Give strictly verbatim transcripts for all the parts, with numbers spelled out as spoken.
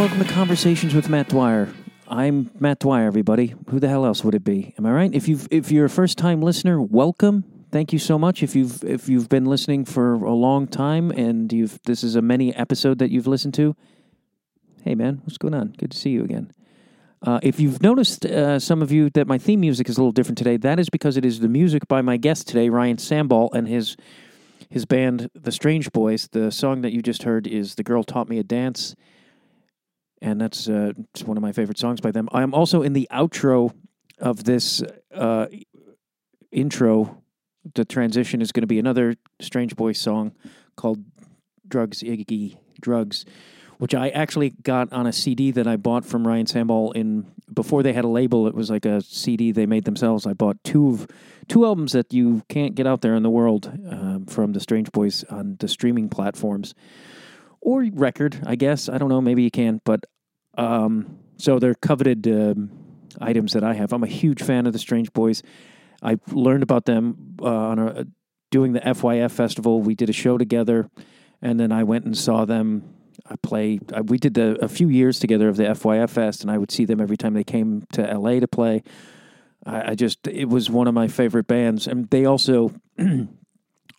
welcome to Conversations with Matt Dwyer. I'm Matt Dwyer, everybody. Who the hell else would it be? Am I right? If you've if you're a first-time listener, welcome. Thank you so much. If you've if you've been listening for a long time and you've this is a mini episode that you've listened to, hey man, what's going on? Good to see you again. Uh, if you've noticed, uh, some of you, that my theme music is a little different today, that is because it is the music by my guest today, Ryan Sambol, and his his band, The Strange Boys. The song that you just heard is The Girl Taught Me a Dance, and that's uh, it's one of my favorite songs by them. I'm also in the outro of this uh, intro. The transition is going to be another Strange Boys song called Drugs, Iggy, Drugs, which I actually got on a C D that I bought from Ryan Sambol in before they had a label. It was like a C D they made themselves. I bought two of, two albums that you can't get out there in the world um, from the Strange Boys on the streaming platforms or record, I guess. I don't know. Maybe you can, but um, so they're coveted um, items that I have. I'm a huge fan of the Strange Boys. I learned about them uh, on a, doing the F Y F Festival. We did a show together, and then I went and saw them. I play. I, we did the, a few years together of the F Y F Fest, and I would see them every time they came to L A to play. I, I just, it was one of my favorite bands, and they also, you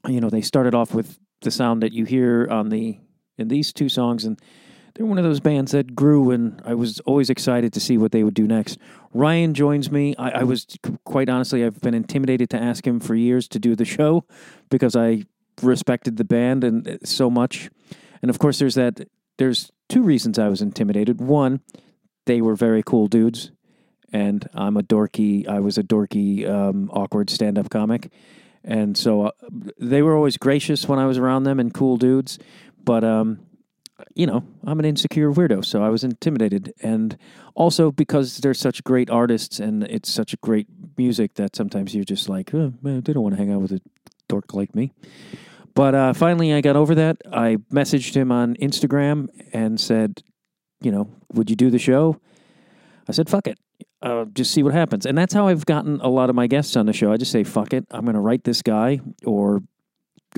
know, they started off with the sound that you hear on the in these two songs, and they're one of those bands that grew, and I was always excited to see what they would do next. Ryan joins me. I, I was quite honestly, I've been intimidated to ask him for years to do the show because I respected the band and so much. And, of course, there's that. There's two reasons I was intimidated. One, they were very cool dudes, and I'm a dorky, I was a dorky, um, awkward stand-up comic. And so uh, they were always gracious when I was around them and cool dudes. But, um, you know, I'm an insecure weirdo, so I was intimidated. And also because they're such great artists and it's such great music that sometimes you're just like, oh, man, they don't want to hang out with a dork like me. But uh, finally, I got over that. I messaged him on Instagram and said, you know, would you do the show? I said, fuck it. Uh, just see what happens. And that's how I've gotten a lot of my guests on the show. I just say, fuck it. I'm going to write this guy or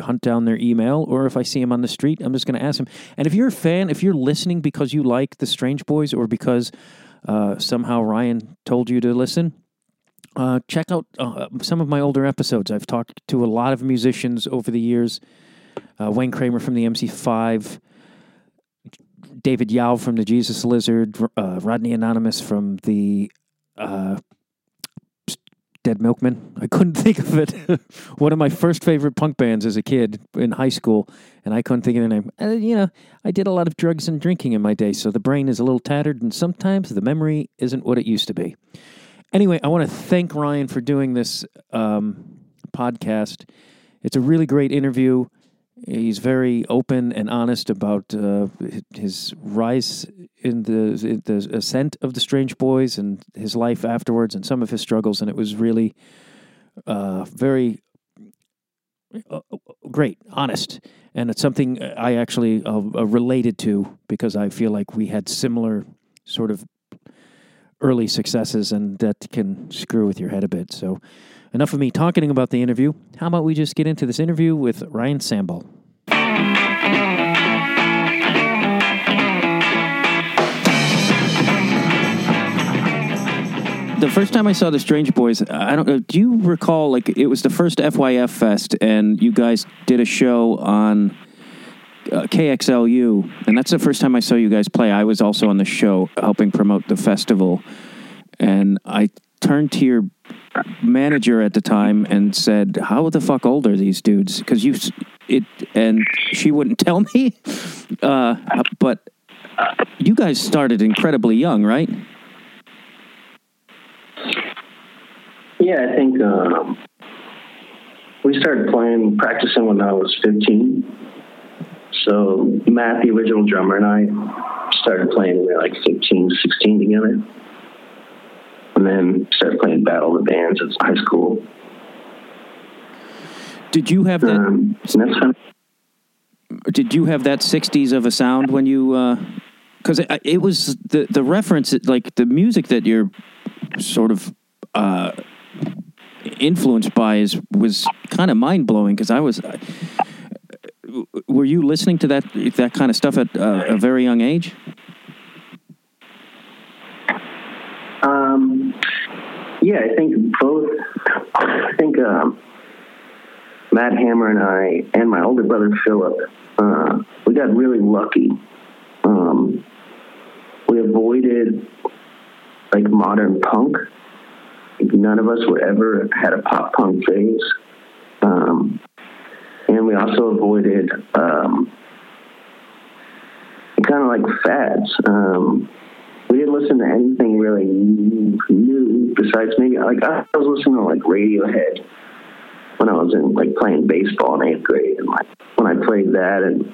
hunt down their email. Or if I see him on the street, I'm just going to ask him. And if you're a fan, if you're listening because you like the Strange Boys or because uh, somehow Ryan told you to listen, Uh, check out uh, some of my older episodes. I've talked to a lot of musicians over the years. Uh, Wayne Kramer from the M C five, David Yow from the Jesus Lizard, uh, Rodney Anonymous from the uh, Dead Milkman. I couldn't think of it. One of my first favorite punk bands as a kid in high school, and I couldn't think of their name. Uh, you know, I did a lot of drugs and drinking in my day, so the brain is a little tattered, and sometimes the memory isn't what it used to be. Anyway, I want to thank Ryan for doing this um, podcast. It's a really great interview. He's very open and honest about uh, his rise in the, in the ascent of the Strange Boys and his life afterwards and some of his struggles, and it was really uh, very uh, great, honest. And it's something I actually uh, related to because I feel like we had similar sort of early successes, and that can screw with your head a bit. So enough of me talking about the interview. How about we just get into this interview with Ryan Sambol? The first time I saw the Strange Boys, I don't know, do you recall, like, it was the first F Y F Fest, and you guys did a show on Uh, K X L U, and that's the first time I saw you guys play. I was also on the show helping promote the festival, and I turned to your manager at the time and said, how the fuck old are these dudes? Because you it and she wouldn't tell me, uh, but you guys started incredibly young, right? Yeah, I think um, we started playing, practicing when I was fifteen. So Matt, the original drummer, and I started playing when we were like fifteen, sixteen together. And then started playing Battle of the Bands at high school. Did you have that um, Did you have that sixties of a sound when you uh, cuz it, it was the the reference, like the music that you're sort of uh, influenced by is was kind of mind-blowing cuz I was I, Were you listening to that that kind of stuff at uh, a very young age? yeah, I think both. I think um, Matt Hammer and I, and my older brother Philip, uh, we got really lucky. Um, we avoided like modern punk. None of us were ever had a pop punk phase, um, and we also avoided um, kind of like fads. Um, we didn't listen to anything really new besides maybe like I was listening to like Radiohead when I was in like playing baseball in eighth grade, and like when I played that and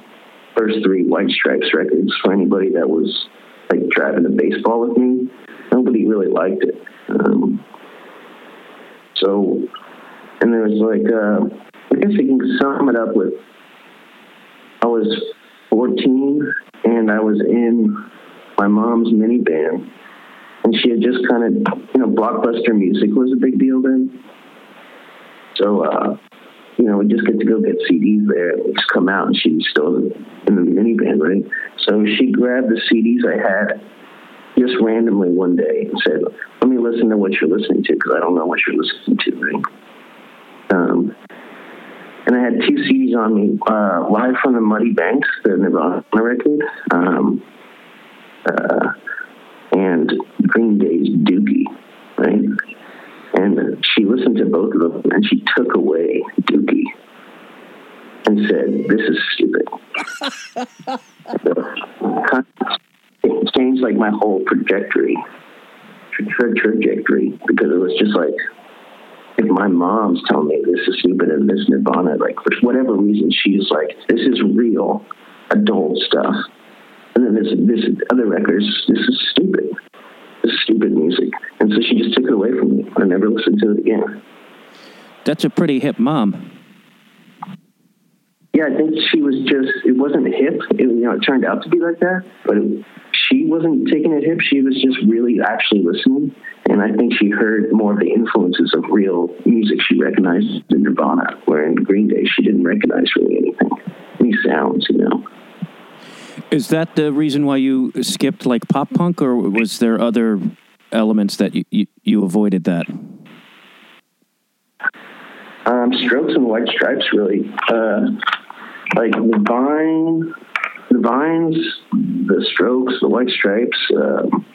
first three White Stripes records for anybody that was like driving to baseball with me, nobody really liked it. Um, So, and there was like, uh, I guess we can sum it up with, I was fourteen, and I was in my mom's minivan, and she had just kind of, you know, Blockbuster music was a big deal then. So, uh, you know, we just get to go get C Ds there, and we just come out, and she's still in the minivan, right? So she grabbed the C Ds I had just randomly one day and said, let me listen to what you're listening to because I don't know what you're listening to, right? Um, and I had two C Ds on me, uh, Live from the Muddy Banks, the Nirvana record, um, uh, and Green Day's Dookie, right? And she listened to both of them, and she took away Dookie and said, this is stupid. So, it changed like my whole trajectory, tra- trajectory, because it was just like, if my mom's telling me this is stupid and this Nirvana, like for whatever reason, she's like, this is real adult stuff. And then this this other records, this is stupid. This is stupid music. And so she just took it away from me. I never listened to it again. That's a pretty hip mom. Yeah, I think she was just, it wasn't hip. It, you know, it turned out to be like that, but it, she wasn't taking it hip. She was just really actually listening. And I think she heard more of the influences of real music. She recognized in Nirvana, where in Green Day, she didn't recognize really anything, any sounds, you know. Is that the reason why you skipped like pop punk, or was there other elements that you, you, you avoided that? Um, Strokes and White Stripes, really. Uh, like the Vine, the Vines, the Strokes, the White Stripes. Um,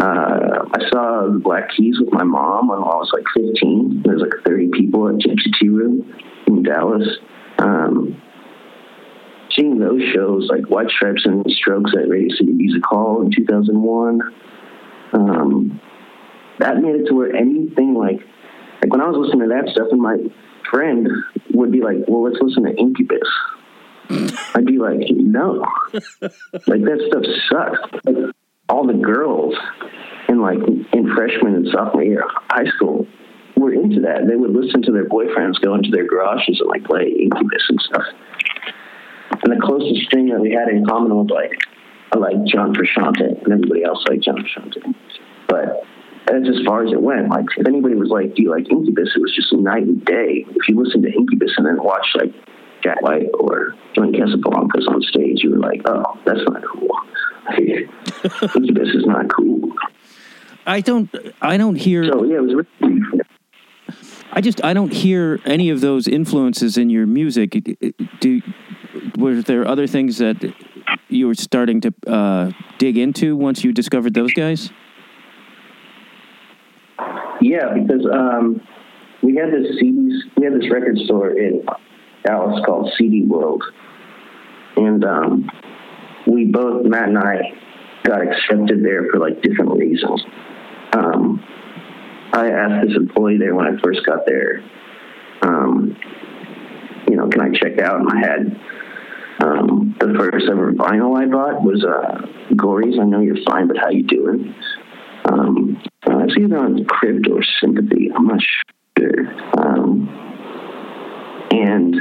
uh, I saw the Black Keys with my mom when I was like fifteen. There's like thirty people at Gypsy Tea Room in Dallas. Um, seeing those shows, like White Stripes and Strokes at Radio City Music Hall in two thousand one, um, that made it to where anything like, Like, when I was listening to that stuff, and my friend would be like, well, let's listen to Incubus. I'd be like, no. Like, that stuff sucks. Like, all the girls in, like, in freshman and sophomore year high school were into that. They would listen to their boyfriends go into their garages and, like, play Incubus and stuff. And the closest thing that we had in common was, like, I like John Frusciante, and everybody else liked John Frusciante. But that's as far as it went. Like, if anybody was like, do you like Incubus? It was just night and day. If you listened to Incubus and then watched, like, Jack White or John Casablancas on stage, you were like, oh, that's not cool. Incubus is not cool. I don't, I don't hear... So, yeah, it was really... I just, I don't hear any of those influences in your music. Do, were there other things that you were starting to uh, dig into once you discovered those guys? Yeah, because um, we had this C D, we had this record store in Dallas called C D World, and um, we both, Matt and I, got accepted there for like different reasons. Um, I asked this employee there when I first got there, um, you know, can I check out? And I had um, the first ever vinyl I bought was uh, Gory's "I Know You're Fine, But How You Doing." Um, uh, it's either on Crypt or Sympathy, I'm not sure, um, and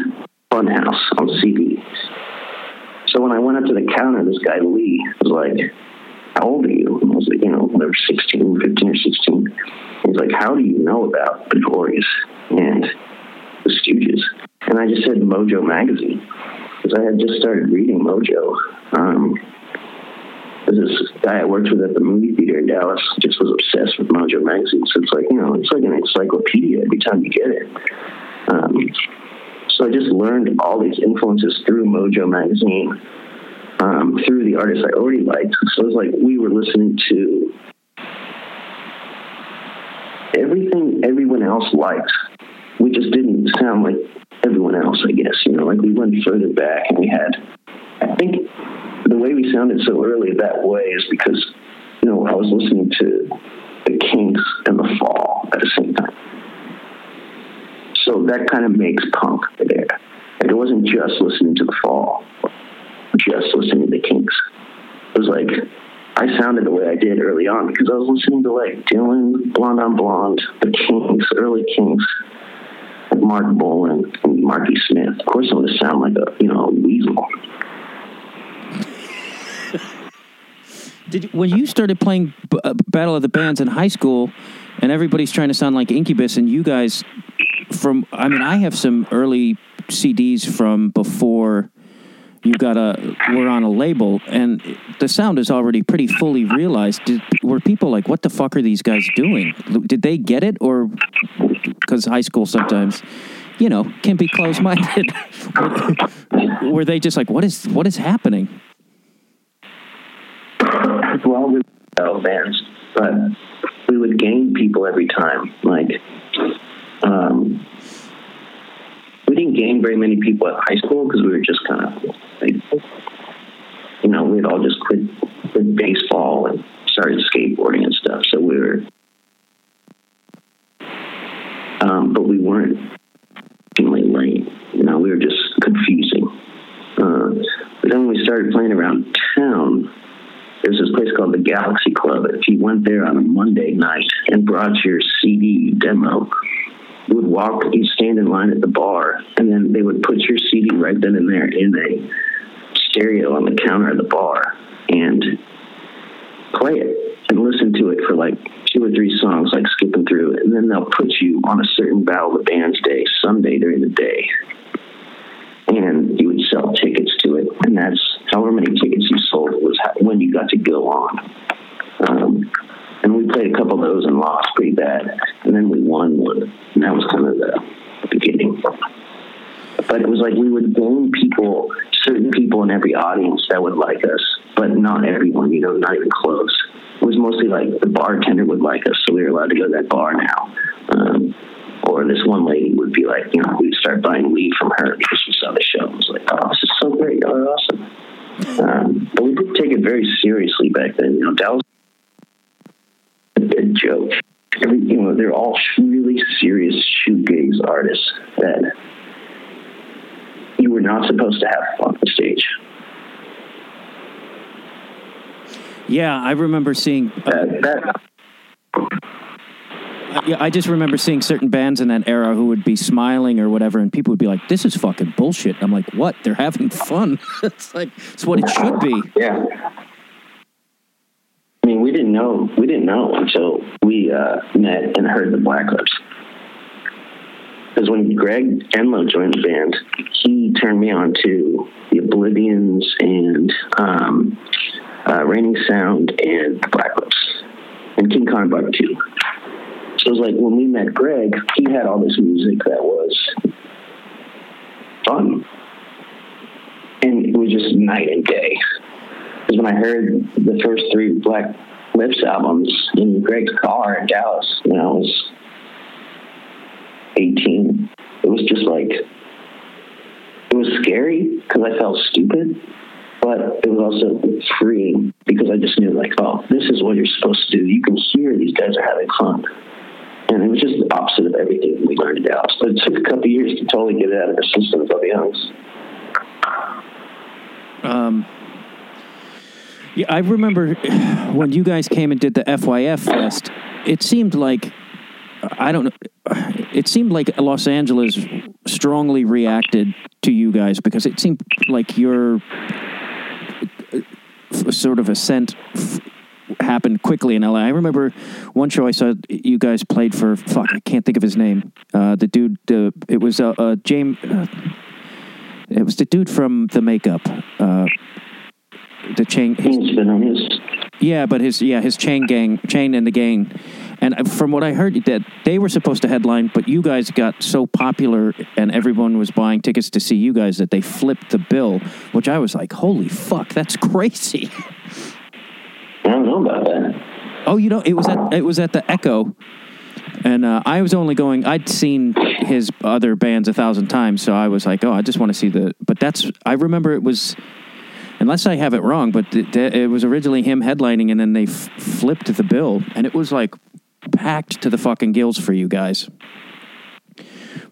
Funhouse on C D. So when I went up to the counter, this guy Lee was like, how old are you? And I was like, you know, whatever, sixteen, fifteen or sixteen. He's like, how do you know about the Doors and the Stooges? And I just said Mojo Magazine, because I had just started reading Mojo, um, There's this guy I worked with at the movie theater in Dallas, just was obsessed with Mojo Magazine. So it's like, you know, it's like an encyclopedia every time you get it. Um, so I just learned all these influences through Mojo Magazine, um, through the artists I already liked. So it was like we were listening to everything everyone else liked. We just didn't sound like everyone else, I guess. You know, like we went further back and we had, I think the way we sounded so early that way is because, you know, I was listening to the Kinks and the Fall at the same time. So that kind of makes punk there. Like it wasn't just listening to the Fall, just listening to the Kinks. It was like, I sounded the way I did early on because I was listening to like Dylan, Blonde on Blonde, the Kinks, early Kinks, Mark Bolan and Marky Smith. Of course, I'm going to sound like a, you know, a weasel. Did when you started playing B- Battle of the Bands in high school, and everybody's trying to sound like Incubus, and you guys, from I mean, I have some early C Ds from before you got a were on a label, and the sound is already pretty fully realized. Did, were people like, "What the fuck are these guys doing?" Did they get it, or because high school sometimes, you know, can be closed-minded? Were they just like, "What is what is happening?" Well, we were bands, but we would gain people every time. Like, um, we didn't gain very many people at high school because we were just kind of, like, you know, we'd all just quit, quit baseball and started skateboarding and stuff. So we were, um, but we weren't feeling lame. You know, we were just confusing. Uh, but then when we started playing around town, there's this place called the Galaxy Club. If you went there on a Monday night and brought your C D demo, you would walk, you'd stand in line at the bar, and then they would put your C D right then and there in a stereo on the counter of the bar and play it and listen to it for like two or three songs, like skipping through it. And then they'll put you on a certain Battle of the Bands day, Sunday during the day. And you would sell tickets to it, and that's however many tickets you sold was when you got to go on. Um, and we played a couple of those and lost pretty bad, and then we won one, and that was kind of the beginning. But it was like we would gain people, certain people in every audience that would like us, but not everyone, you know, not even close. It was mostly like the bartender would like us, so we were allowed to go to that bar now. Um, Or this one lady would be like, you know, we'd start buying weed from her because she saw the show. It was like, oh, this is so great. Y'all are awesome. Um, but we did take it very seriously back then. You know, Dallas was a joke. Every, you know, they're all really serious shoegaze artists that you were not supposed to have on the stage. Yeah, I remember seeing... Uh, that... Yeah, I just remember seeing certain bands in that era who would be smiling or whatever, and people would be like, "This is fucking bullshit." I'm like, "What? They're having fun." It's like it's what it should be. Yeah. I mean, we didn't know we didn't know until we uh, met and heard the Black Lips. Because when Greg Enlow joined the band, he turned me on to the Oblivions and um, uh, Raining Sound and the Black Lips and King Kong Barbecue. So it was like when we met Greg, he had all this music that was fun. And it was just night and day. Because when I heard the first three Black Lips albums in Greg's car in Dallas when I was eighteen, it was just like, it was scary because I felt stupid. But it was also freeing because I just knew, like, oh, this is what you're supposed to do. You can hear these guys are having fun. And it was just the opposite of everything we learned in Dallas. But it took a couple of years to totally get it out of the system, if I'll be honest. Um, yeah, I remember when you guys came and did the F Y F Fest, it seemed like, I don't know, it seemed like Los Angeles strongly reacted to you guys because it seemed like your sort of ascent F- happened quickly in L A. I remember one show I saw you guys played for, fuck, I can't think of his name. Uh, the dude, uh, it was uh, uh, James, uh, it was the dude from The Makeup. Uh, the chain. He's been on his. Yeah, but his yeah his chain gang, chain and the gang, and from what I heard, that they were supposed to headline, but you guys got so popular and everyone was buying tickets to see you guys that they flipped the bill, which I was like, holy fuck, that's crazy. I don't know about that. Oh, you know, it was at it was at the Echo. And uh, I was only going, I'd seen his other bands a thousand times, so I was like, oh, I just want to see the, but that's, I remember it was, unless I have it wrong, but th- th- it was originally him headlining, and then they f- flipped the bill, and it was like packed to the fucking gills for you guys.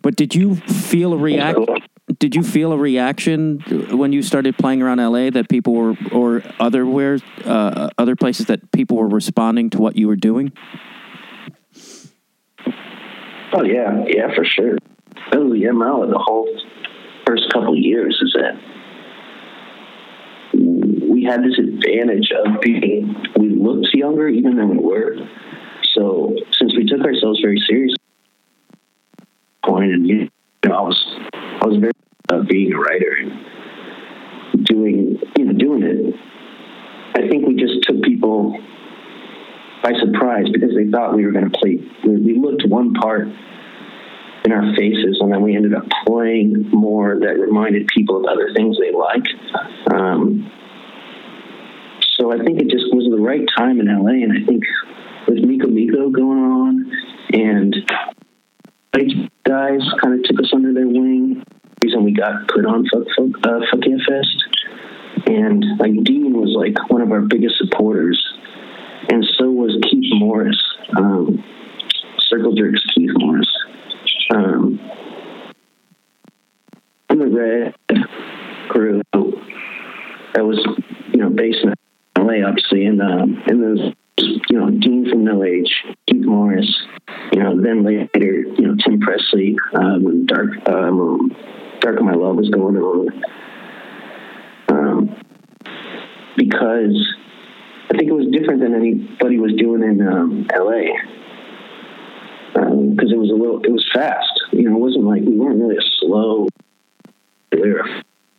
But did you feel a react? Did you feel a reaction when you started playing around L A that people were, or other where, uh, other places that people were responding to what you were doing? Oh, yeah. Yeah, for sure. Oh, yeah, Mala, the whole first couple of years is that we had this advantage of being, we looked younger even than we were. So since we took ourselves very seriously, and you know, I was I was very uh, being a writer and doing, you know, doing it. I think we just took people by surprise because they thought we were going to play. We looked one part in our faces, and then we ended up playing more that reminded people of other things they liked. Um, so I think it just was the right time in L A, and I think with Miko Miko going on and guys kind of took us under their wing. The reason we got put on Fuck Fuck uh, F Y F Fest, and like Dean was like one of our biggest supporters, and so was Keith Morris, um, Circle Jerks Keith Morris, um, In the Red crew that was, you know, based in L A, obviously, and um, and those. You know, Dean from No Age, Keith Morris, you know, then later, you know, Tim Presley, um, Dark, um, Dark of My Love was going on. Um, because I think it was different than anybody was doing in um, L A. Because um, it was a little, it was fast. You know, it wasn't like, we weren't really a slow, we were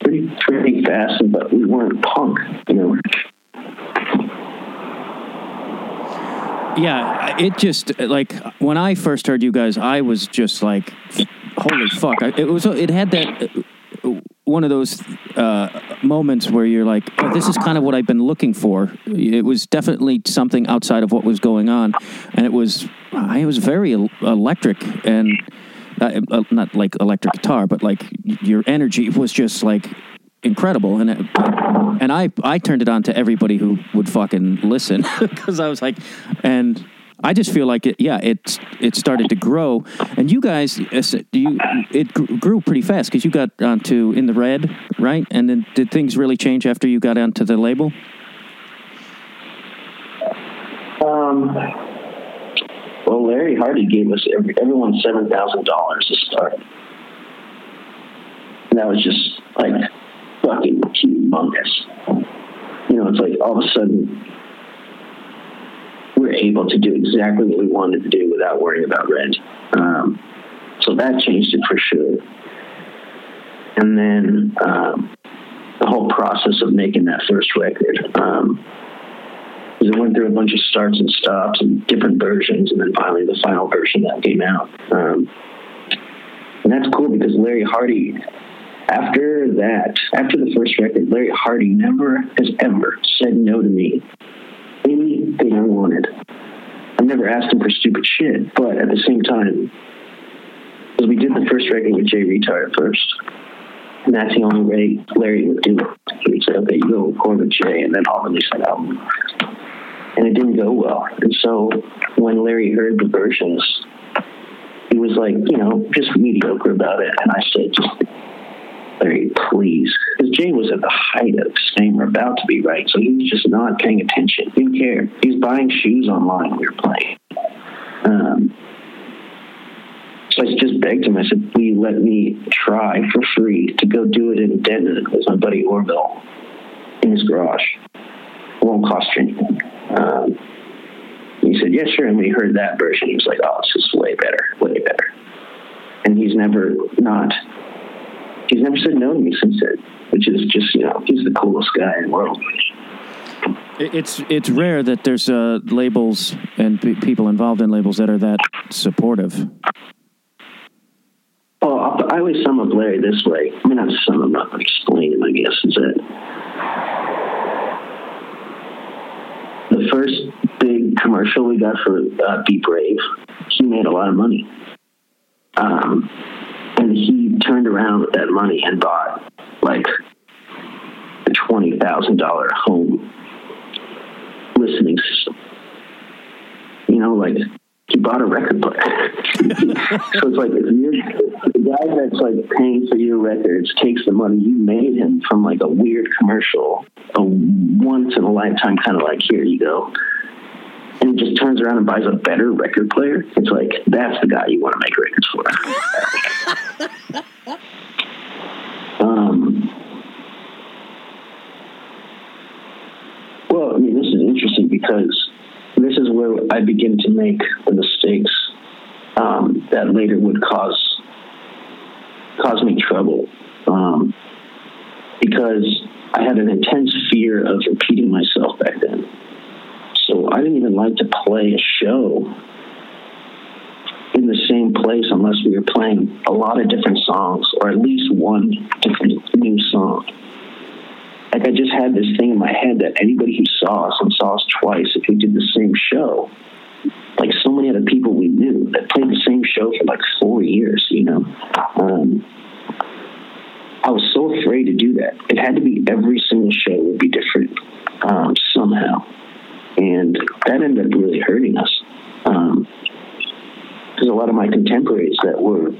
pretty, pretty fast, but we weren't punk, you know. Yeah, it just, like, when I first heard you guys, I was just like, holy fuck. It was. It had that, one of those uh, moments where you're like, oh, this is kind of what I've been looking for. It was definitely something outside of what was going on. And it was, it was very electric and, uh, not like electric guitar, but like your energy was just like incredible. And it, and I, I turned it on to everybody who would fucking listen because I was like, and I just feel like it, yeah, it, it started to grow. And you guys, you, it grew pretty fast because you got onto In the Red, right? And then did things really change after you got onto the label? Um, well, Larry Hardy gave us every, everyone seven thousand dollars to start. And that was just like fucking humongous. You know, it's like all of a sudden we're able to do exactly what we wanted to do without worrying about rent. Um, so that changed it for sure. And then um, the whole process of making that first record, um, it went through a bunch of starts and stops and different versions, and then finally the final version that came out. Um, and that's cool because Larry Hardy, after that, after the first record, Larry Hardy never has ever said no to me. Anything I wanted. I never asked him for stupid shit, but at the same time, because we did the first record with Jay Retard first, and that's the only way Larry would do it. He would say, okay, you go record with Jay, and then I'll release that album. And it didn't go well. And so when Larry heard the versions, he was like, you know, just mediocre about it. And I said, just... Larry, please. Because Jay was at the height of saying we're about to be right, so he was just not paying attention. He didn't care. He was buying shoes online we were playing. Um, so I just begged him. I said, will you let me try for free to go do it in Denton with my buddy Orville in his garage? It won't cost you anything. Um, he said, yeah, sure. And when he heard that version, he was like, oh, this is way better, way better. And he's never not... He's never said no to me since then, which is just, you know, he's the coolest guy in the world. It's it's rare that there's uh, labels and p- people involved in labels that are that supportive. Oh, I always sum up Larry this way. I mean, not sum him up, explain him, I guess, is it. The first big commercial we got for uh, Be Brave, he made a lot of money. Um, and he turned around with that money and bought, like, a twenty thousand dollars home listening system. You know, like... he bought a record player. So it's like, if you're, the guy that's like paying for your records takes the money you made him from like a weird commercial, a once in a lifetime kind of like, here you go. And he just turns around and buys a better record player. It's like, that's the guy you want to make records for. um, well, I mean, this is interesting because this is where I begin to make the mistakes um, that later would cause cause me trouble, um, because I had an intense fear of repeating myself back then. So I didn't even like to play a show in the same place unless we were playing a lot of different songs or at least one different new song. Like, I just had this thing in my head that anybody who saw us and saw us twice, if we did the same show, like so many other people we knew that played the same show for like four years, you know, um, I was so afraid to do that. It had to be every single show would be different um, somehow. And that ended up really hurting us. Um, because a lot of my contemporaries that were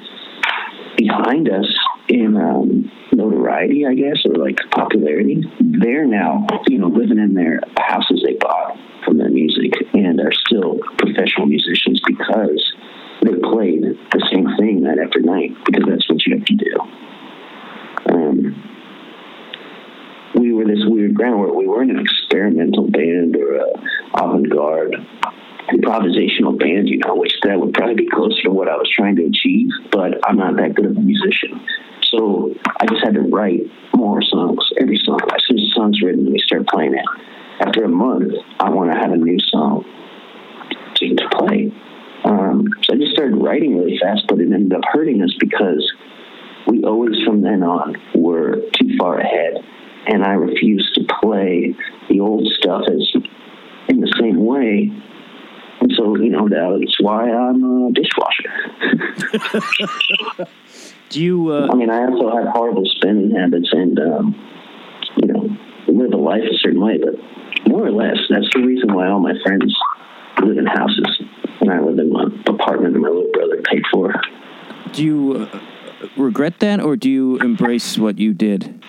behind us in um, notoriety, I guess, or like popularity, they're now, you know, living in their houses they bought from their music and are still professional musicians because they played the same thing night after night because that's what you have to do. Um, we were this weird ground where we weren't an experimental band or an avant-garde improvisational band, you know, which that would probably be closer to what I was trying to achieve, but I'm not that good of a musician. So I just had to write more songs, every song. As soon as the song's written, we start playing it. After a month, I want to have a new song to, to play. Um, so I just started writing really fast, but it ended up hurting us because we always, from then on, were too far ahead, and I refused to play the old stuff as in the same way. And so, you know, that's why I'm a dishwasher. Do you? Uh... I mean, I also have horrible spending habits and, um, you know, live a life a certain way, but more or less, that's the reason why all my friends live in houses and I live in my apartment that my little brother paid for. Do you uh, regret that, or do you embrace what you did?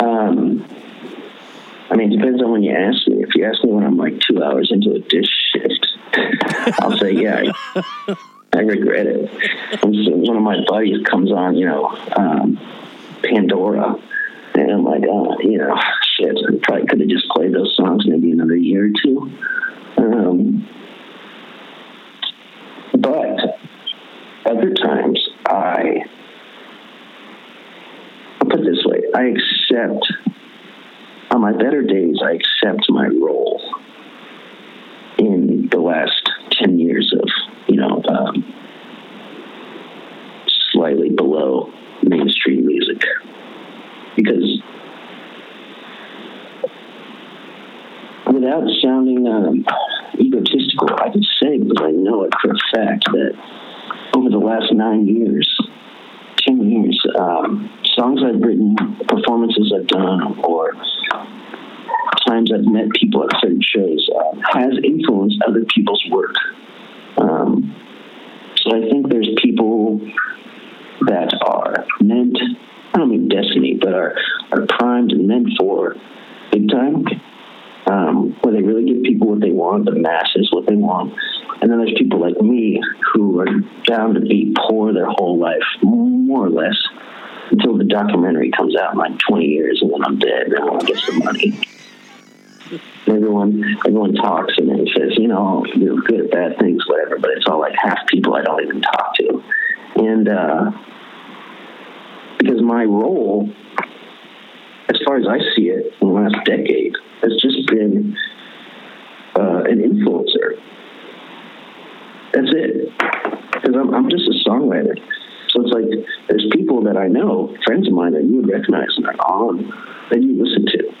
Um... I mean, it depends on when you ask me. If you ask me when I'm like two hours into a dish shift, I'll say, yeah, I, I regret it. And so one of my buddies comes on, you know, um, Pandora, and I'm like, oh, you know, shit, I probably could have just played those songs maybe another year or two. Um, but other times, I, I'll put it this way, I accept... on my better days, I accept my role in the last ten years of, you know, um, slightly below mainstream music. Because without sounding um, egotistical, I can say, because I know it for a fact, that over the last nine years, ten years, um, songs I've written, performances I've done, or times I've met people at certain shows uh, has influenced other people's work. Um, so I think there's people that are meant, I don't mean destiny, but are, are primed and meant for big time, um, where they really give people what they want, the masses what they want. And then there's people like me who are bound to be poor their whole life, more or less, until the documentary comes out in like twenty years, and then I'm dead, and I want to get some money. Everyone, everyone talks and then says, you know, you're good at bad things, whatever, but it's all like half people I don't even talk to. And uh, because my role as far as I see it, in the last decade, has just been uh, an influencer. That's it. Because I'm, I'm just a songwriter. So it's like, there's people that I know, friends of mine, that you would recognize and are on, that you listen to,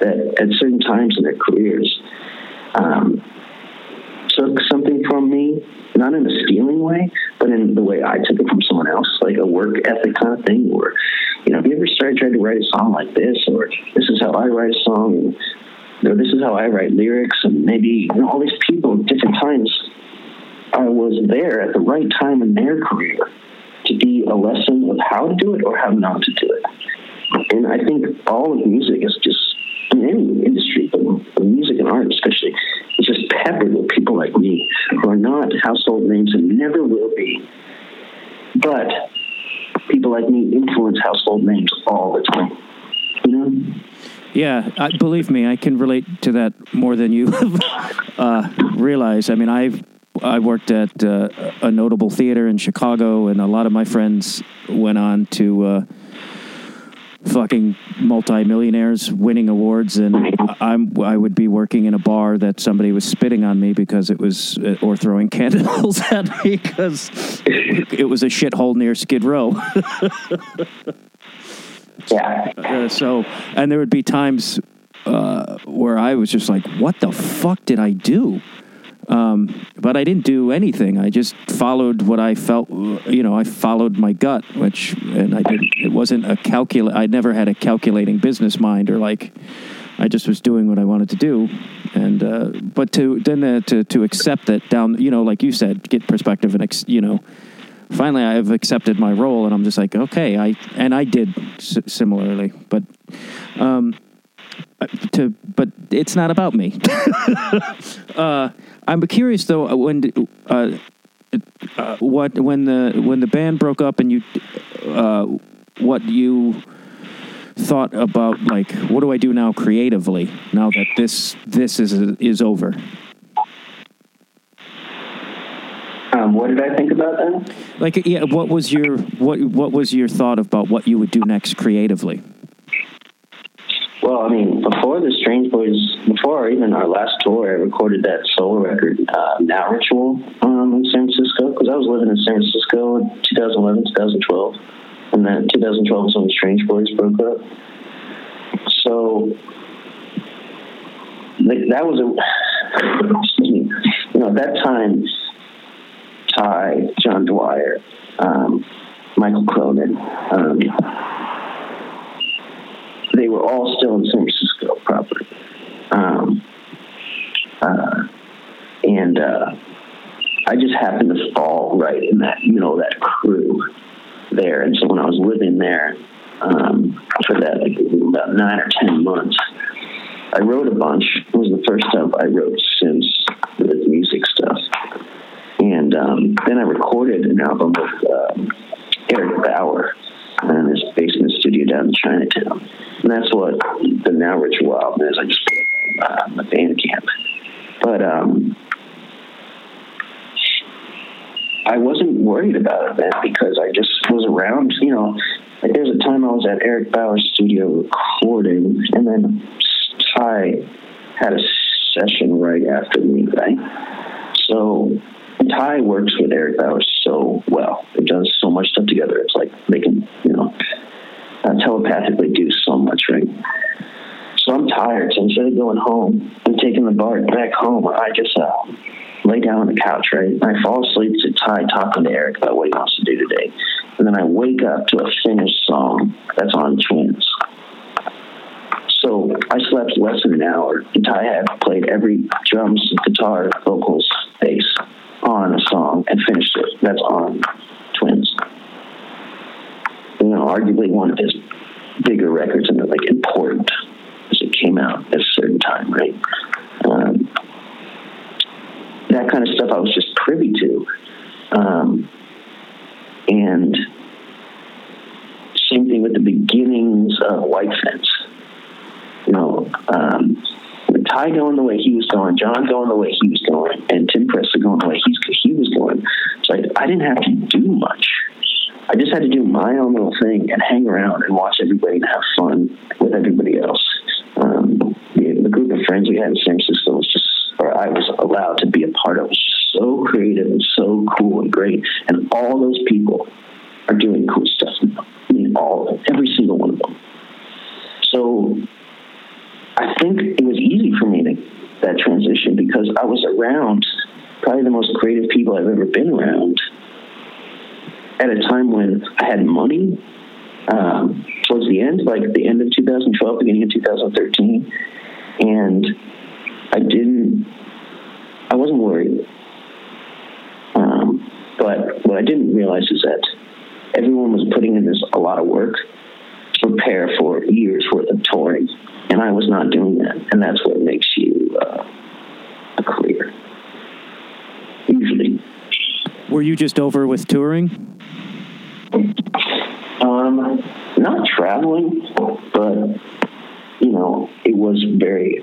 that at certain times in their careers um, took something from me, not in a stealing way, but in the way I took it from someone else, like a work ethic kind of thing. Or, you know, have you ever started trying to write a song like this? Or this is how I write a song, and, or this is how I write lyrics, and maybe, you know, all these people at different times, I was there at the right time in their career to be a lesson of how to do it or how not to do it. And I think all of music is just, in any industry, but music and art especially, is just peppered with people like me who are not household names and never will be. But people like me influence household names all the time. You know? Yeah, I, believe me, I can relate to that more than you uh, realize. I mean, I've I worked at uh, a notable theater in Chicago, and a lot of my friends went on to uh, fucking multi-millionaires winning awards, and I'm, I would be working in a bar that somebody was spitting on me because it was, or throwing candles at me because it was a shithole near Skid Row. Yeah. Uh, so, and there would be times uh, where I was just like, what the fuck did I do? Um, but I didn't do anything. I just followed what I felt, you know, I followed my gut, which, and I didn't, it wasn't a calculate. I never had a calculating business mind, or like, I just was doing what I wanted to do. And, uh, but to, then uh, to, to accept that down, you know, like you said, get perspective and, ex, you know, finally I've accepted my role, and I'm just like, okay, I, and I did s- similarly, but, um, to, but it's not about me. uh, I'm curious though, when uh, uh, what when the when the band broke up, and you, uh, what you thought about, like, what do I do now creatively now that this this is is over? Um, what did I think about that? Like, yeah, what was your what what was your thought about what you would do next creatively? Well, I mean, before the Strange Boys, before even our last tour, I recorded that solo record, uh, Now Ritual, um, in San Francisco, because I was living in San Francisco in twenty eleven, twenty twelve, and then twenty twelve was when the Strange Boys broke up. So, like, that was a, excuse me, you know, at that time, Ty, John Dwyer, um, Michael Cronin, um, they were all still in San Francisco proper. Um, uh, and uh, I just happened to fall right in that, you know, that crew there. And so when I was living there um, for that, like, about nine or ten months, I wrote a bunch. It was the first stuff I wrote since the music stuff. And um, then I recorded an album with um, Eric Bauer in his basement studio down in Chinatown. And that's what the Now Ritual album is. I just put it uh, on the Bandcamp. But um, I wasn't worried about it then, because I just was around, you know. Like, there was a time I was at Eric Bauer's studio recording, and then Ty had a session right after me, right? So, and Ty works with Eric Bauer so well. They've done so much stuff together. It's like they can, you know, uh, telepathically do so much, right? So I'm tired. So instead of going home and taking the BART back home, I just uh, lay down on the couch, right? And I fall asleep to Ty talking to Eric about what he wants to do today. And then I wake up to a finished song that's on Twins. So I slept less than an hour, and Ty had played every drums, guitar, vocals, bass on a song and finished it. That's on Twins. You know, arguably one of his bigger records, and like important, because it came out at a certain time, right? Um, that kind of stuff I was just privy to. Um, and same thing with the beginnings of White Stripes. You know, um, with Ty going the way he was going, John going the way he was going, and Tim Presser going the way he's, he was going, it's like I didn't have to do much. I just had to do my own little thing and hang around and watch everybody and have fun with everybody else. Um, the, the group of friends we had in San Francisco was just, or I was allowed to be a part of, was just so creative and so cool and great. And all those people are doing cool stuff now. I mean, all of them, every single one of them. So I think it was easy for me to that transition because I was around probably the most creative people I've ever been around at a time when I had money. Um, towards the end, like the end of two thousand twelve, beginning of two thousand thirteen, and I didn't, I wasn't worried. Um, but what I didn't realize is that everyone was putting in this a lot of work to prepare for years worth of touring, and I was not doing that, and that's what makes you uh, a career, usually. Were you just over with touring? Um, not traveling, but, you know, it was very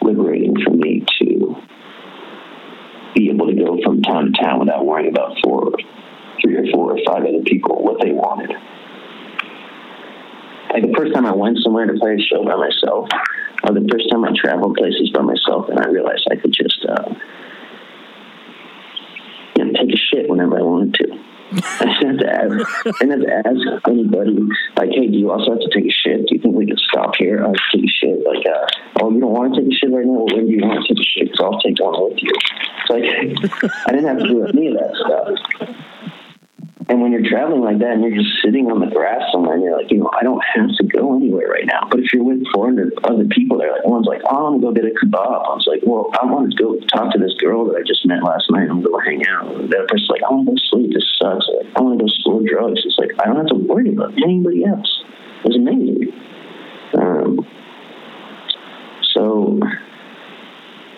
liberating for me to be able to go from town to town without worrying about four, three or four or five other people, what they wanted. Like, the first time I went somewhere to play a show by myself, or the first time I traveled places by myself, and I realized I could just, uh, you know, take a shit whenever I wanted to. I didn't have to ask, I didn't have to ask anybody, like, hey, do you also have to take a shit? Do you think we can stop here? I'll take a shit. Like, uh, oh, you don't want to take a shit right now? Well, when do you want to take a shit? Because I'll take one with you. It's like, I didn't have to do any of that stuff. And when you're traveling like that and you're just sitting on the grass somewhere and you're like, you know, I don't have to go anywhere right now. But if you're with four hundred other people, they're like, one's like, oh, I'm going to go get a kebab. I was like, well, I want to go talk to this girl that I just met last night. I'm going to go hang out. And the other person's like, I want to go sleep. This sucks. Like, I want to go explore drugs. It's like, I don't have to worry about anybody else. It was amazing. Um, so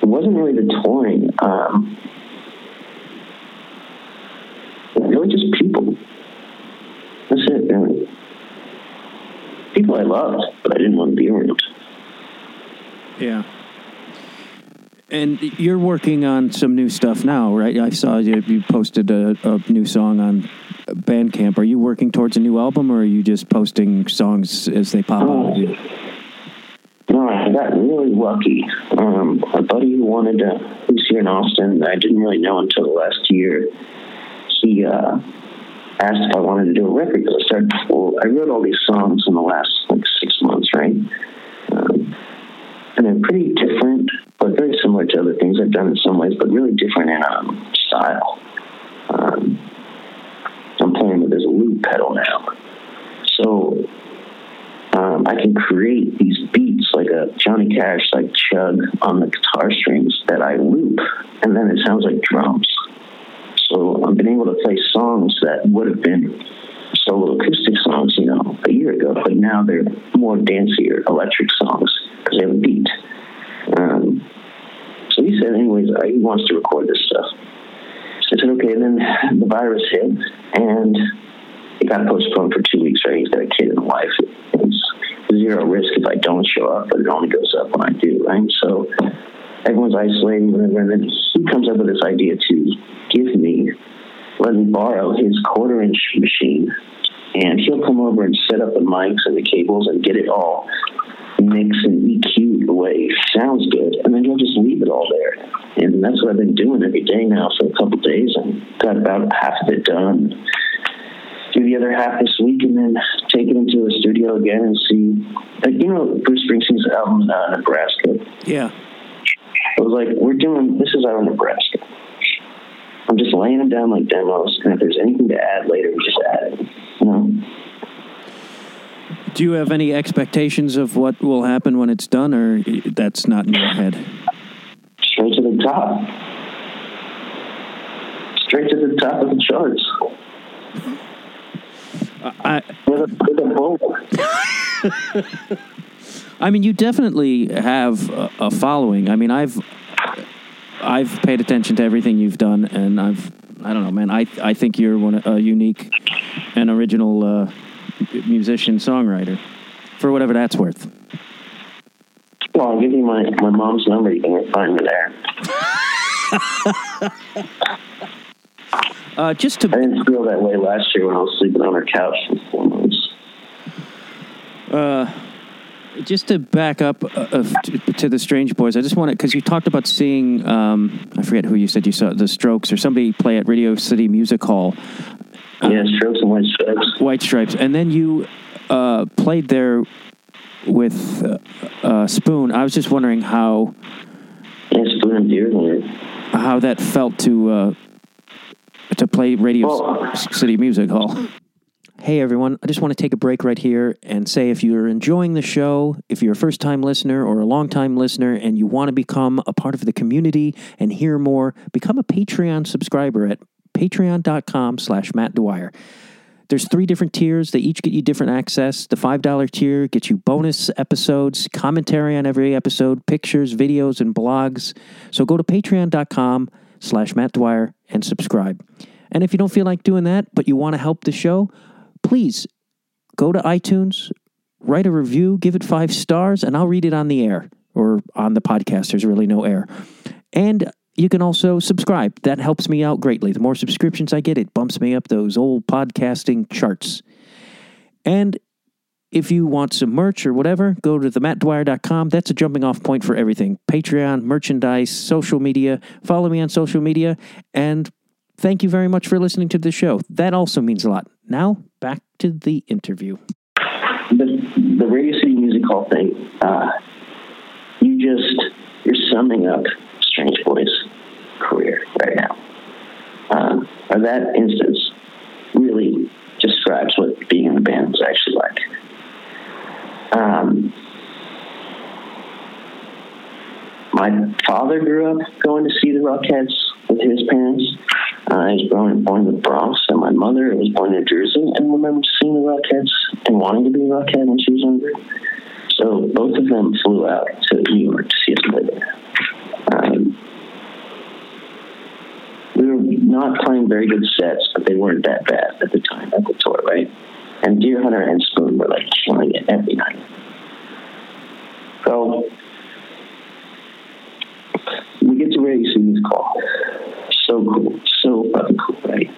it wasn't really the touring. Um, Really, just people. That's it, really. People I loved, but I didn't want to be around. Yeah. And you're working on some new stuff now, right? I saw you, you posted a, a new song on Bandcamp. Are you working towards a new album, or are you just posting songs as they pop oh. out of you? No, I got really lucky. Um, a buddy who wanted to, who's here in Austin, I didn't really know until last year. He uh, asked if I wanted to do a record because I started. Well, I wrote all these songs in the last like six months, right? Um, and they're pretty different, but very similar to other things I've done in some ways, but really different in um, style. Um, I'm playing with this loop pedal now, so um, I can create these beats like a Johnny Cash, like chug on the guitar strings that I loop, and then it sounds like drums. So I've been able to play songs that would have been solo acoustic songs, you know, a year ago, but now they're more dancier electric songs because they have a beat. Um, so he said, anyways, uh, he wants to record this stuff. So I said, okay, and then the virus hit, and it got postponed for two weeks, right? He's got a kid and a wife. It's zero risk if I don't show up, but it only goes up when I do, right? So everyone's isolating, whatever, and then he comes up with this idea to give me, let me borrow his quarter-inch machine, and he'll come over and set up the mics and the cables and get it all mixed and E Q'd the way sounds good, and then he'll just leave it all there. And that's what I've been doing every day now for a couple of days, and got about half of it done. Do the other half this week, and then take it into a studio again and see. Like, you know, Bruce Springsteen's album, uh, Nebraska. Yeah. It was like, we're doing, this is out of Nebraska. I'm just laying them down like demos, and if there's anything to add later, we just add it, you know? Do you have any expectations of what will happen when it's done, or that's not in your head? Straight to the top. Straight to the top of the charts. I, with a, with a bullet. I mean, you definitely have a, a following. I mean, I've I've paid attention to everything you've done, and I've I don't know, man. I I think you're one a unique and original uh, musician songwriter, for whatever that's worth. Well, I'll give you my, my mom's number. You can find me there. Uh, just to I didn't feel that way last year when I was sleeping on her couch for four months. Uh, just to back up uh, uh, to, to the Strange Boys, I just want to, because you talked about seeing, um, I forget who you said you saw, the Strokes or somebody play at Radio City Music Hall. Um, yeah, Strokes and White Stripes. White Stripes, and then you uh, played there with uh, uh, Spoon. I was just wondering how. Yeah, Spoon and Deerhunter. How that felt to. Uh, to play Radio oh. City Music Hall. Hey, everyone. I just want to take a break right here and say if you're enjoying the show, if you're a first-time listener or a long-time listener and you want to become a part of the community and hear more, become a Patreon subscriber at patreon.com slash Matt Dwyer. There's three different tiers. They each get you different access. The five dollar tier gets you bonus episodes, commentary on every episode, pictures, videos, and blogs. So go to patreon.com slash Matt Dwyer and subscribe. And if you don't feel like doing that, but you want to help the show, please go to iTunes, write a review, give it five stars, and I'll read it on the air or on the podcast. There's really no air. And you can also subscribe. That helps me out greatly. The more subscriptions I get, it bumps me up those old podcasting charts. And if you want some merch or whatever, go to the matt dwyer dot com. That's a jumping off point for everything. Patreon, merchandise, social media. Follow me on social media. And thank you very much for listening to the show. That also means a lot. Now, back to the interview. The, the Radio City Music Hall thing, uh, you just, you're summing up Strange Boys' career right now. Uh, or that instance really describes what being in the band was actually like. Um, my father grew up going to see the Rockettes with his parents. Uh, he was born, born in the Bronx, and my mother was born in New Jersey and remembered seeing the Rockettes and wanting to be a Rockette when she was younger. So both of them flew out to New York to see us play there. Um, we were not playing very good sets, but they weren't that bad at the time, at the tour, right? And Deerhunter and Spoon were like killing it every night. So we get to Radio City Music Hall. So cool, so fucking cool, right?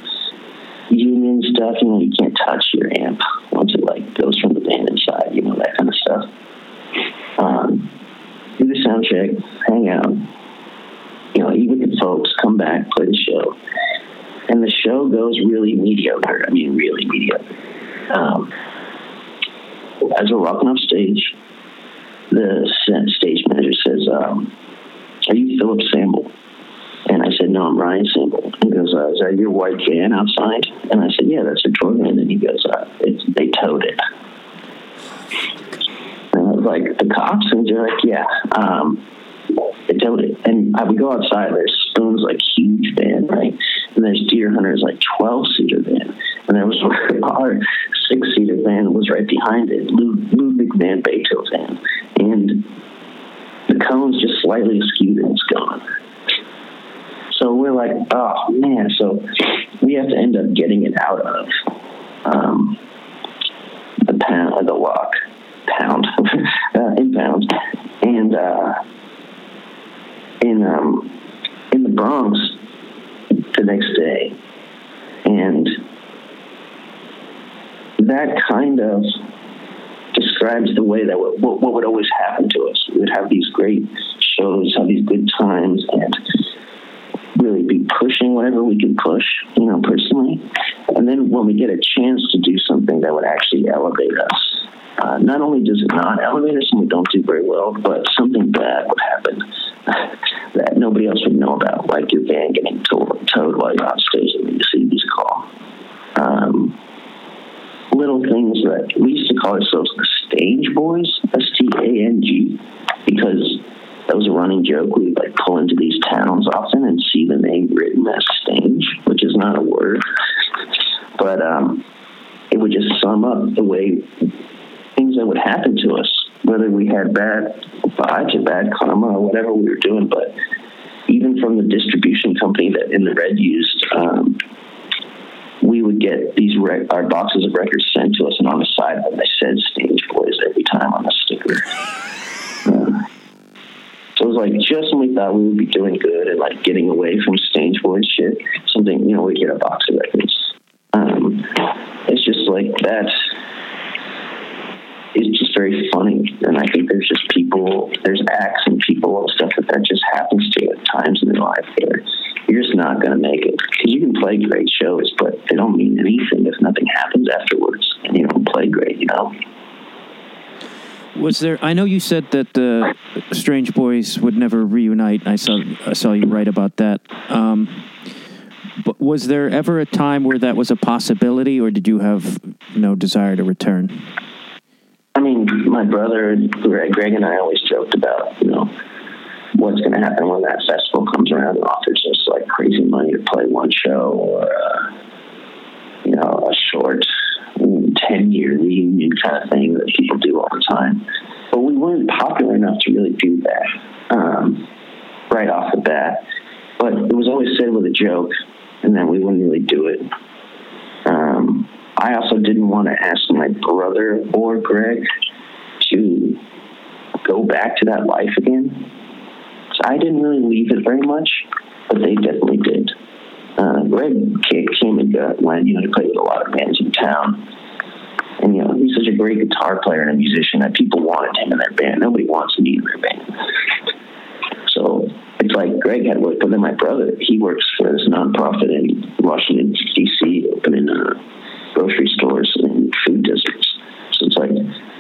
Union stuff, you know, you can't touch your amp once it like goes from the band inside, you know, that kind of stuff. Um, do the sound check, hang out, you know, eat with the folks, come back, play the show, and the show goes really mediocre. I mean, really mediocre. Um, as we're walking off stage, the stage manager says, um, are you Philip Sambol? And I said, no, I'm Ryan Sambol. He goes, uh, is that your white van outside? And I said, yeah, that's a tour van. And he goes, uh, it's, they towed it. And I was like, the cops? And they're like, yeah, um, they towed it. And I would go outside, there's Spoon's like huge van, right? And there's Deerhunter's like twelve-seater van. And there was our six-seater van was right behind it, Ludwig van Beethoven's van. And the cone's just slightly skewed and it's gone. So we're like, oh, man. So we have to end up getting it out of um, the pound, or the lock, pound, uh, impound. And uh, in, um, in the Bronx the next day. And that kind of describes the way that what, what would always happen to us. We would have these great shows, have these good times, and really be pushing whatever we could push, you know, personally. And then when we get a chance to do something that would actually elevate us, uh, not only does it not elevate us and we don't do very well, but something bad would happen that nobody else would know about, like your van getting towed while you're on stage and you see these call. Um... little things that we used to call ourselves the Strange Boys, S T A N G, because that was a running joke. We would like pull into these towns often and see the name written as Strange, which is not a word, but um, it would just sum up the way things that would happen to us, whether we had bad vibes or bad karma or whatever we were doing. But even from the distribution company that In the Red used, um, we would get these rec- our boxes of records sent to us, and on the side of them, they said Strange Boys every time on the sticker. Uh, So it was like just when we thought we would be doing good and like getting away from stage board shit, something, you know, we get a box of records. Um, it's just like that. It's just very funny, and I think there's just people, there's acts and people and stuff that that just happens to at times in their life where you're just not going to make it, because you can play great shows, but they don't mean anything if nothing happens afterwards and you don't play great, you know. Was there? I know you said that the Strange Boys would never reunite. I saw I saw you write about that. Um, but was there ever a time where that was a possibility, or did you have no desire to return? I mean, my brother Greg, Greg and I always joked about, you know, what's going to happen when that festival comes around and offers us like crazy money to play one show or uh, you know, a short ten-year reunion kind of thing that people do all the time. But we weren't popular enough to really do that um, right off the bat. But it was always said with a joke, and then we wouldn't really do it. Um, I also didn't want to ask my brother or Greg to go back to that life again. So I didn't really leave it very much, but they definitely did. Uh, Greg came and went, you know, to play with a lot of bands in town. And, you know, he's such a great guitar player and a musician that people wanted him in their band. Nobody wants me in their band. So it's like Greg had worked, but then my brother, he works for this nonprofit in Washington, D C, opening uh, grocery stores and food deserts. So it's like,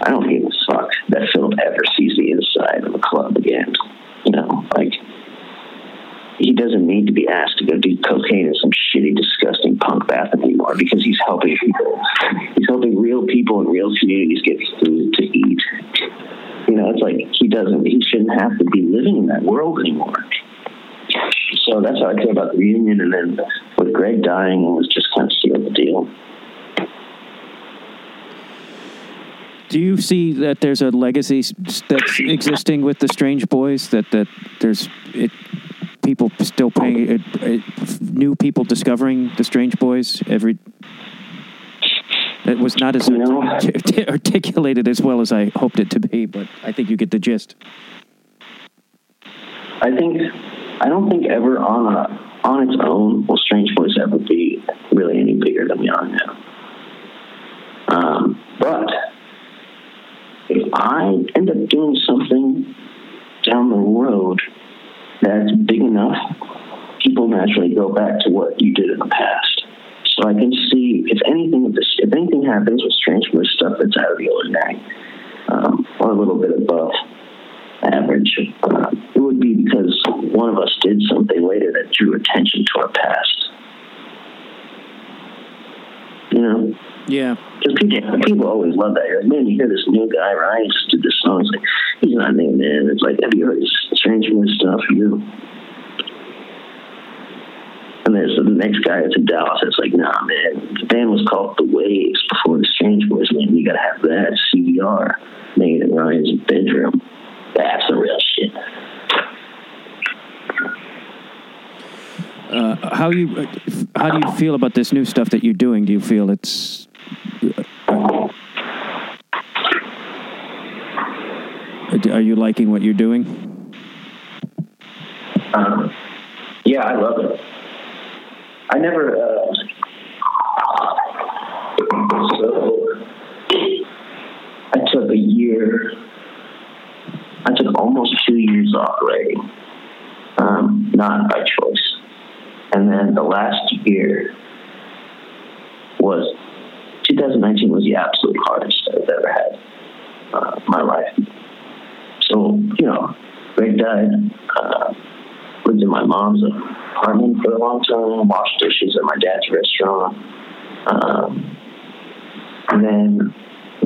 I don't give a fuck that Philip ever sees the inside of a club again. You know, like, he doesn't need to be asked to go do cocaine in some shitty, disgusting punk bath anymore, because he's helping people. He's helping real people in real communities get food to eat. You know, it's like he doesn't, he shouldn't have to be living in that world anymore. So that's how I feel about the reunion. And then with Greg dying, it was just kind of sealed the deal. Do you see that there's a legacy that's existing with the Strange Boys? That, that there's... it. People still paying, uh, uh, new people discovering the Strange Boys every. It was not as you know, art- articulated as well as I hoped it to be, but I think you get the gist. I think I don't think ever on a, on its own will Strange Boys ever be really any bigger than we are now. Um, but if I end up doing something down the road that's big enough, people naturally go back to what you did in the past. So I can see if anything of this, if anything happens with Strange Boys stuff that's out of the ordinary, um, or a little bit above average, uh, it would be because one of us did something later that drew attention to our past. You know? Yeah. Because people, people always love that. You're like, man, you hear this new guy, Ryan just did this song. It's like, he's not new, man. It's like, have you heard this Strange Boys stuff? You. And there's the next guy that's in Dallas. It's like, nah, man. The band was called The Waves before the Strange Boys. Man, you got to have that C D R made in Ryan's bedroom. That's the real shit. Uh, how you how do you feel about this new stuff that you're doing? Do you feel it's uh, are you liking what you're doing? Um, yeah, I love it. I never uh, so I took a year. I took almost two years off writing, um, not by choice. And then the last year was, twenty nineteen was the absolute hardest I've ever had uh, in my life. So, you know, Greg died, uh, lived in my mom's apartment for a long time, washed dishes at my dad's restaurant, um, and then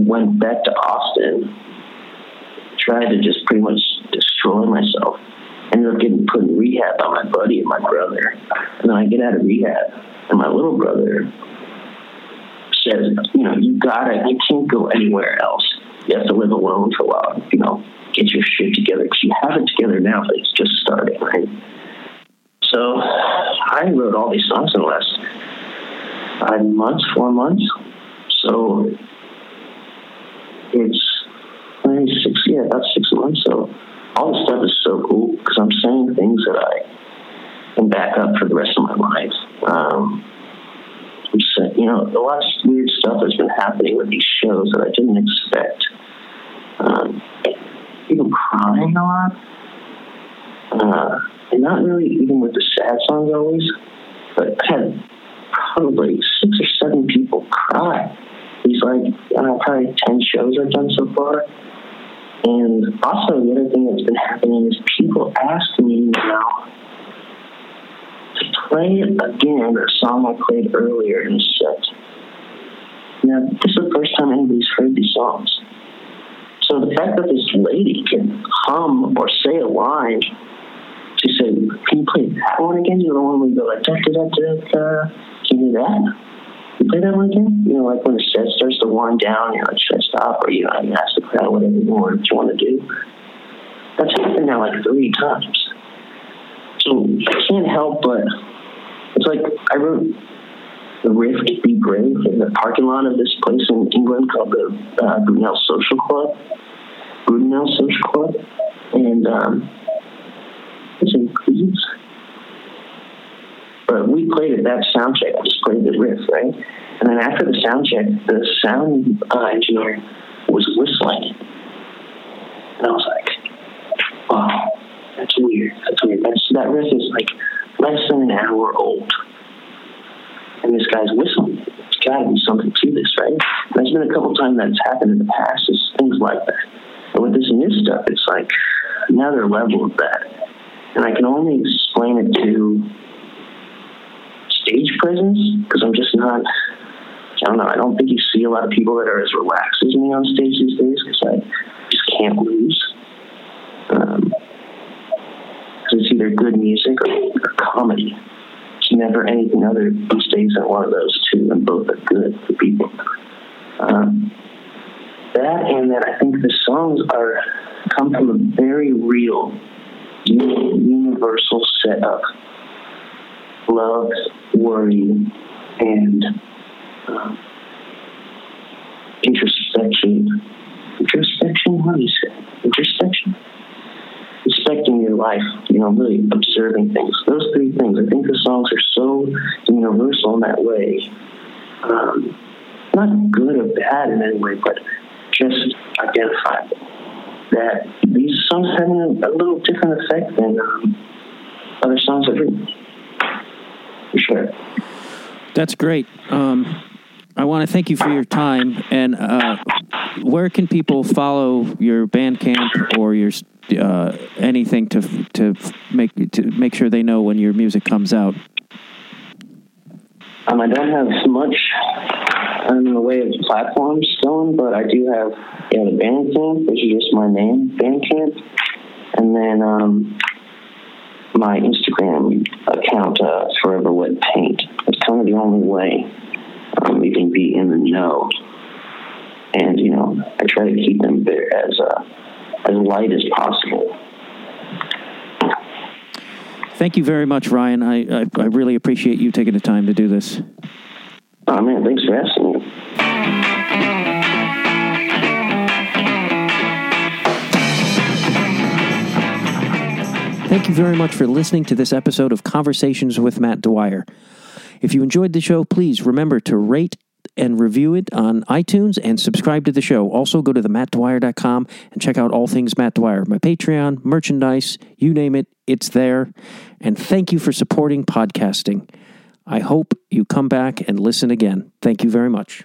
went back to Austin, tried to just pretty much destroy myself. Ended up getting put in rehab by my buddy and my brother. And then I get out of rehab, and my little brother says, you know, you gotta, you can't go anywhere else. You have to live alone for a while, you know, get your shit together. Because you have it together now, but it's just starting, right? So I wrote all these songs in the last five months, four months. So it's six, yeah, about six months, so all this stuff is so cool because I'm saying things that I can back up for the rest of my life. Um, you know, a lot of weird stuff has been happening with these shows that I didn't expect. Um, people crying a lot. Uh, and not really even with the sad songs always, but I had probably six or seven people cry. He's like, I don't know, probably ten shows I've done so far. And also, the other thing that's been happening is people ask me now to play again a song I played earlier in the set. Now, this is the first time anybody's heard these songs. So the fact that this lady can hum or say a line, she said, can you play that one again? You don't want me to go like, da da da da da. Can you do that? You play that one again? You know, like when the set starts to wind down, you're like, should I stop? Or, you know, I ask the crowd whatever you want, you want to do. That's happened now like three times. So I can't help but, it's like I wrote the riff to Be Brave in the parking lot of this place in England called the uh, Brunel Social Club. Brunel Social Club. And um, it's in Cleves. But we played it that sound check. I just played the riff, right? And then after the sound check, the sound uh, engineer was whistling. And I was like, wow, that's weird. That's weird. That's, that riff is like less than an hour old. And this guy's whistling. There's got to be something to this, right? And there's been a couple times that's happened in the past, is things like that. But with this new stuff, it's like another level of that. And I can only explain it to stage presence, because I'm just not, I don't know, I don't think you see a lot of people that are as relaxed as me on stage these days, because I just can't lose. Um, because it's either good music or, or comedy. It's never anything other these days than one of those two, and both are good for people. Um, that and that I think the songs are come from a very real, universal set of love, worry, and um, introspection. Introspection? What do you say? Introspection? Inspecting your life, you know, really observing things. Those three things. I think the songs are so universal in that way. Um, not good or bad in any way, but just identifiable. That these songs have a, a little different effect than um, other songs I've written. For sure. That's great. Um, I want to thank you for your time. And uh, where can people follow your Bandcamp or your uh, anything to to make to make sure they know when your music comes out? Um, I don't have much in the way of platforms going, but I do have yeah, the Bandcamp, which is just my name, Bandcamp, and then. Um, My Instagram account, uh, Forever Wet Paint. It's kind of the only way um, you can be in the know. And, you know, I try to keep them there as uh, as light as possible. Thank you very much, Ryan. I, I, I really appreciate you taking the time to do this. Oh, man, thanks for asking me. Thank you very much for listening to this episode of Conversations with Matt Dwyer. If you enjoyed the show, please remember to rate and review it on iTunes and subscribe to the show. Also, go to the matt dwyer dot com and check out all things Matt Dwyer. My Patreon, merchandise, you name it, it's there. And thank you for supporting podcasting. I hope you come back and listen again. Thank you very much.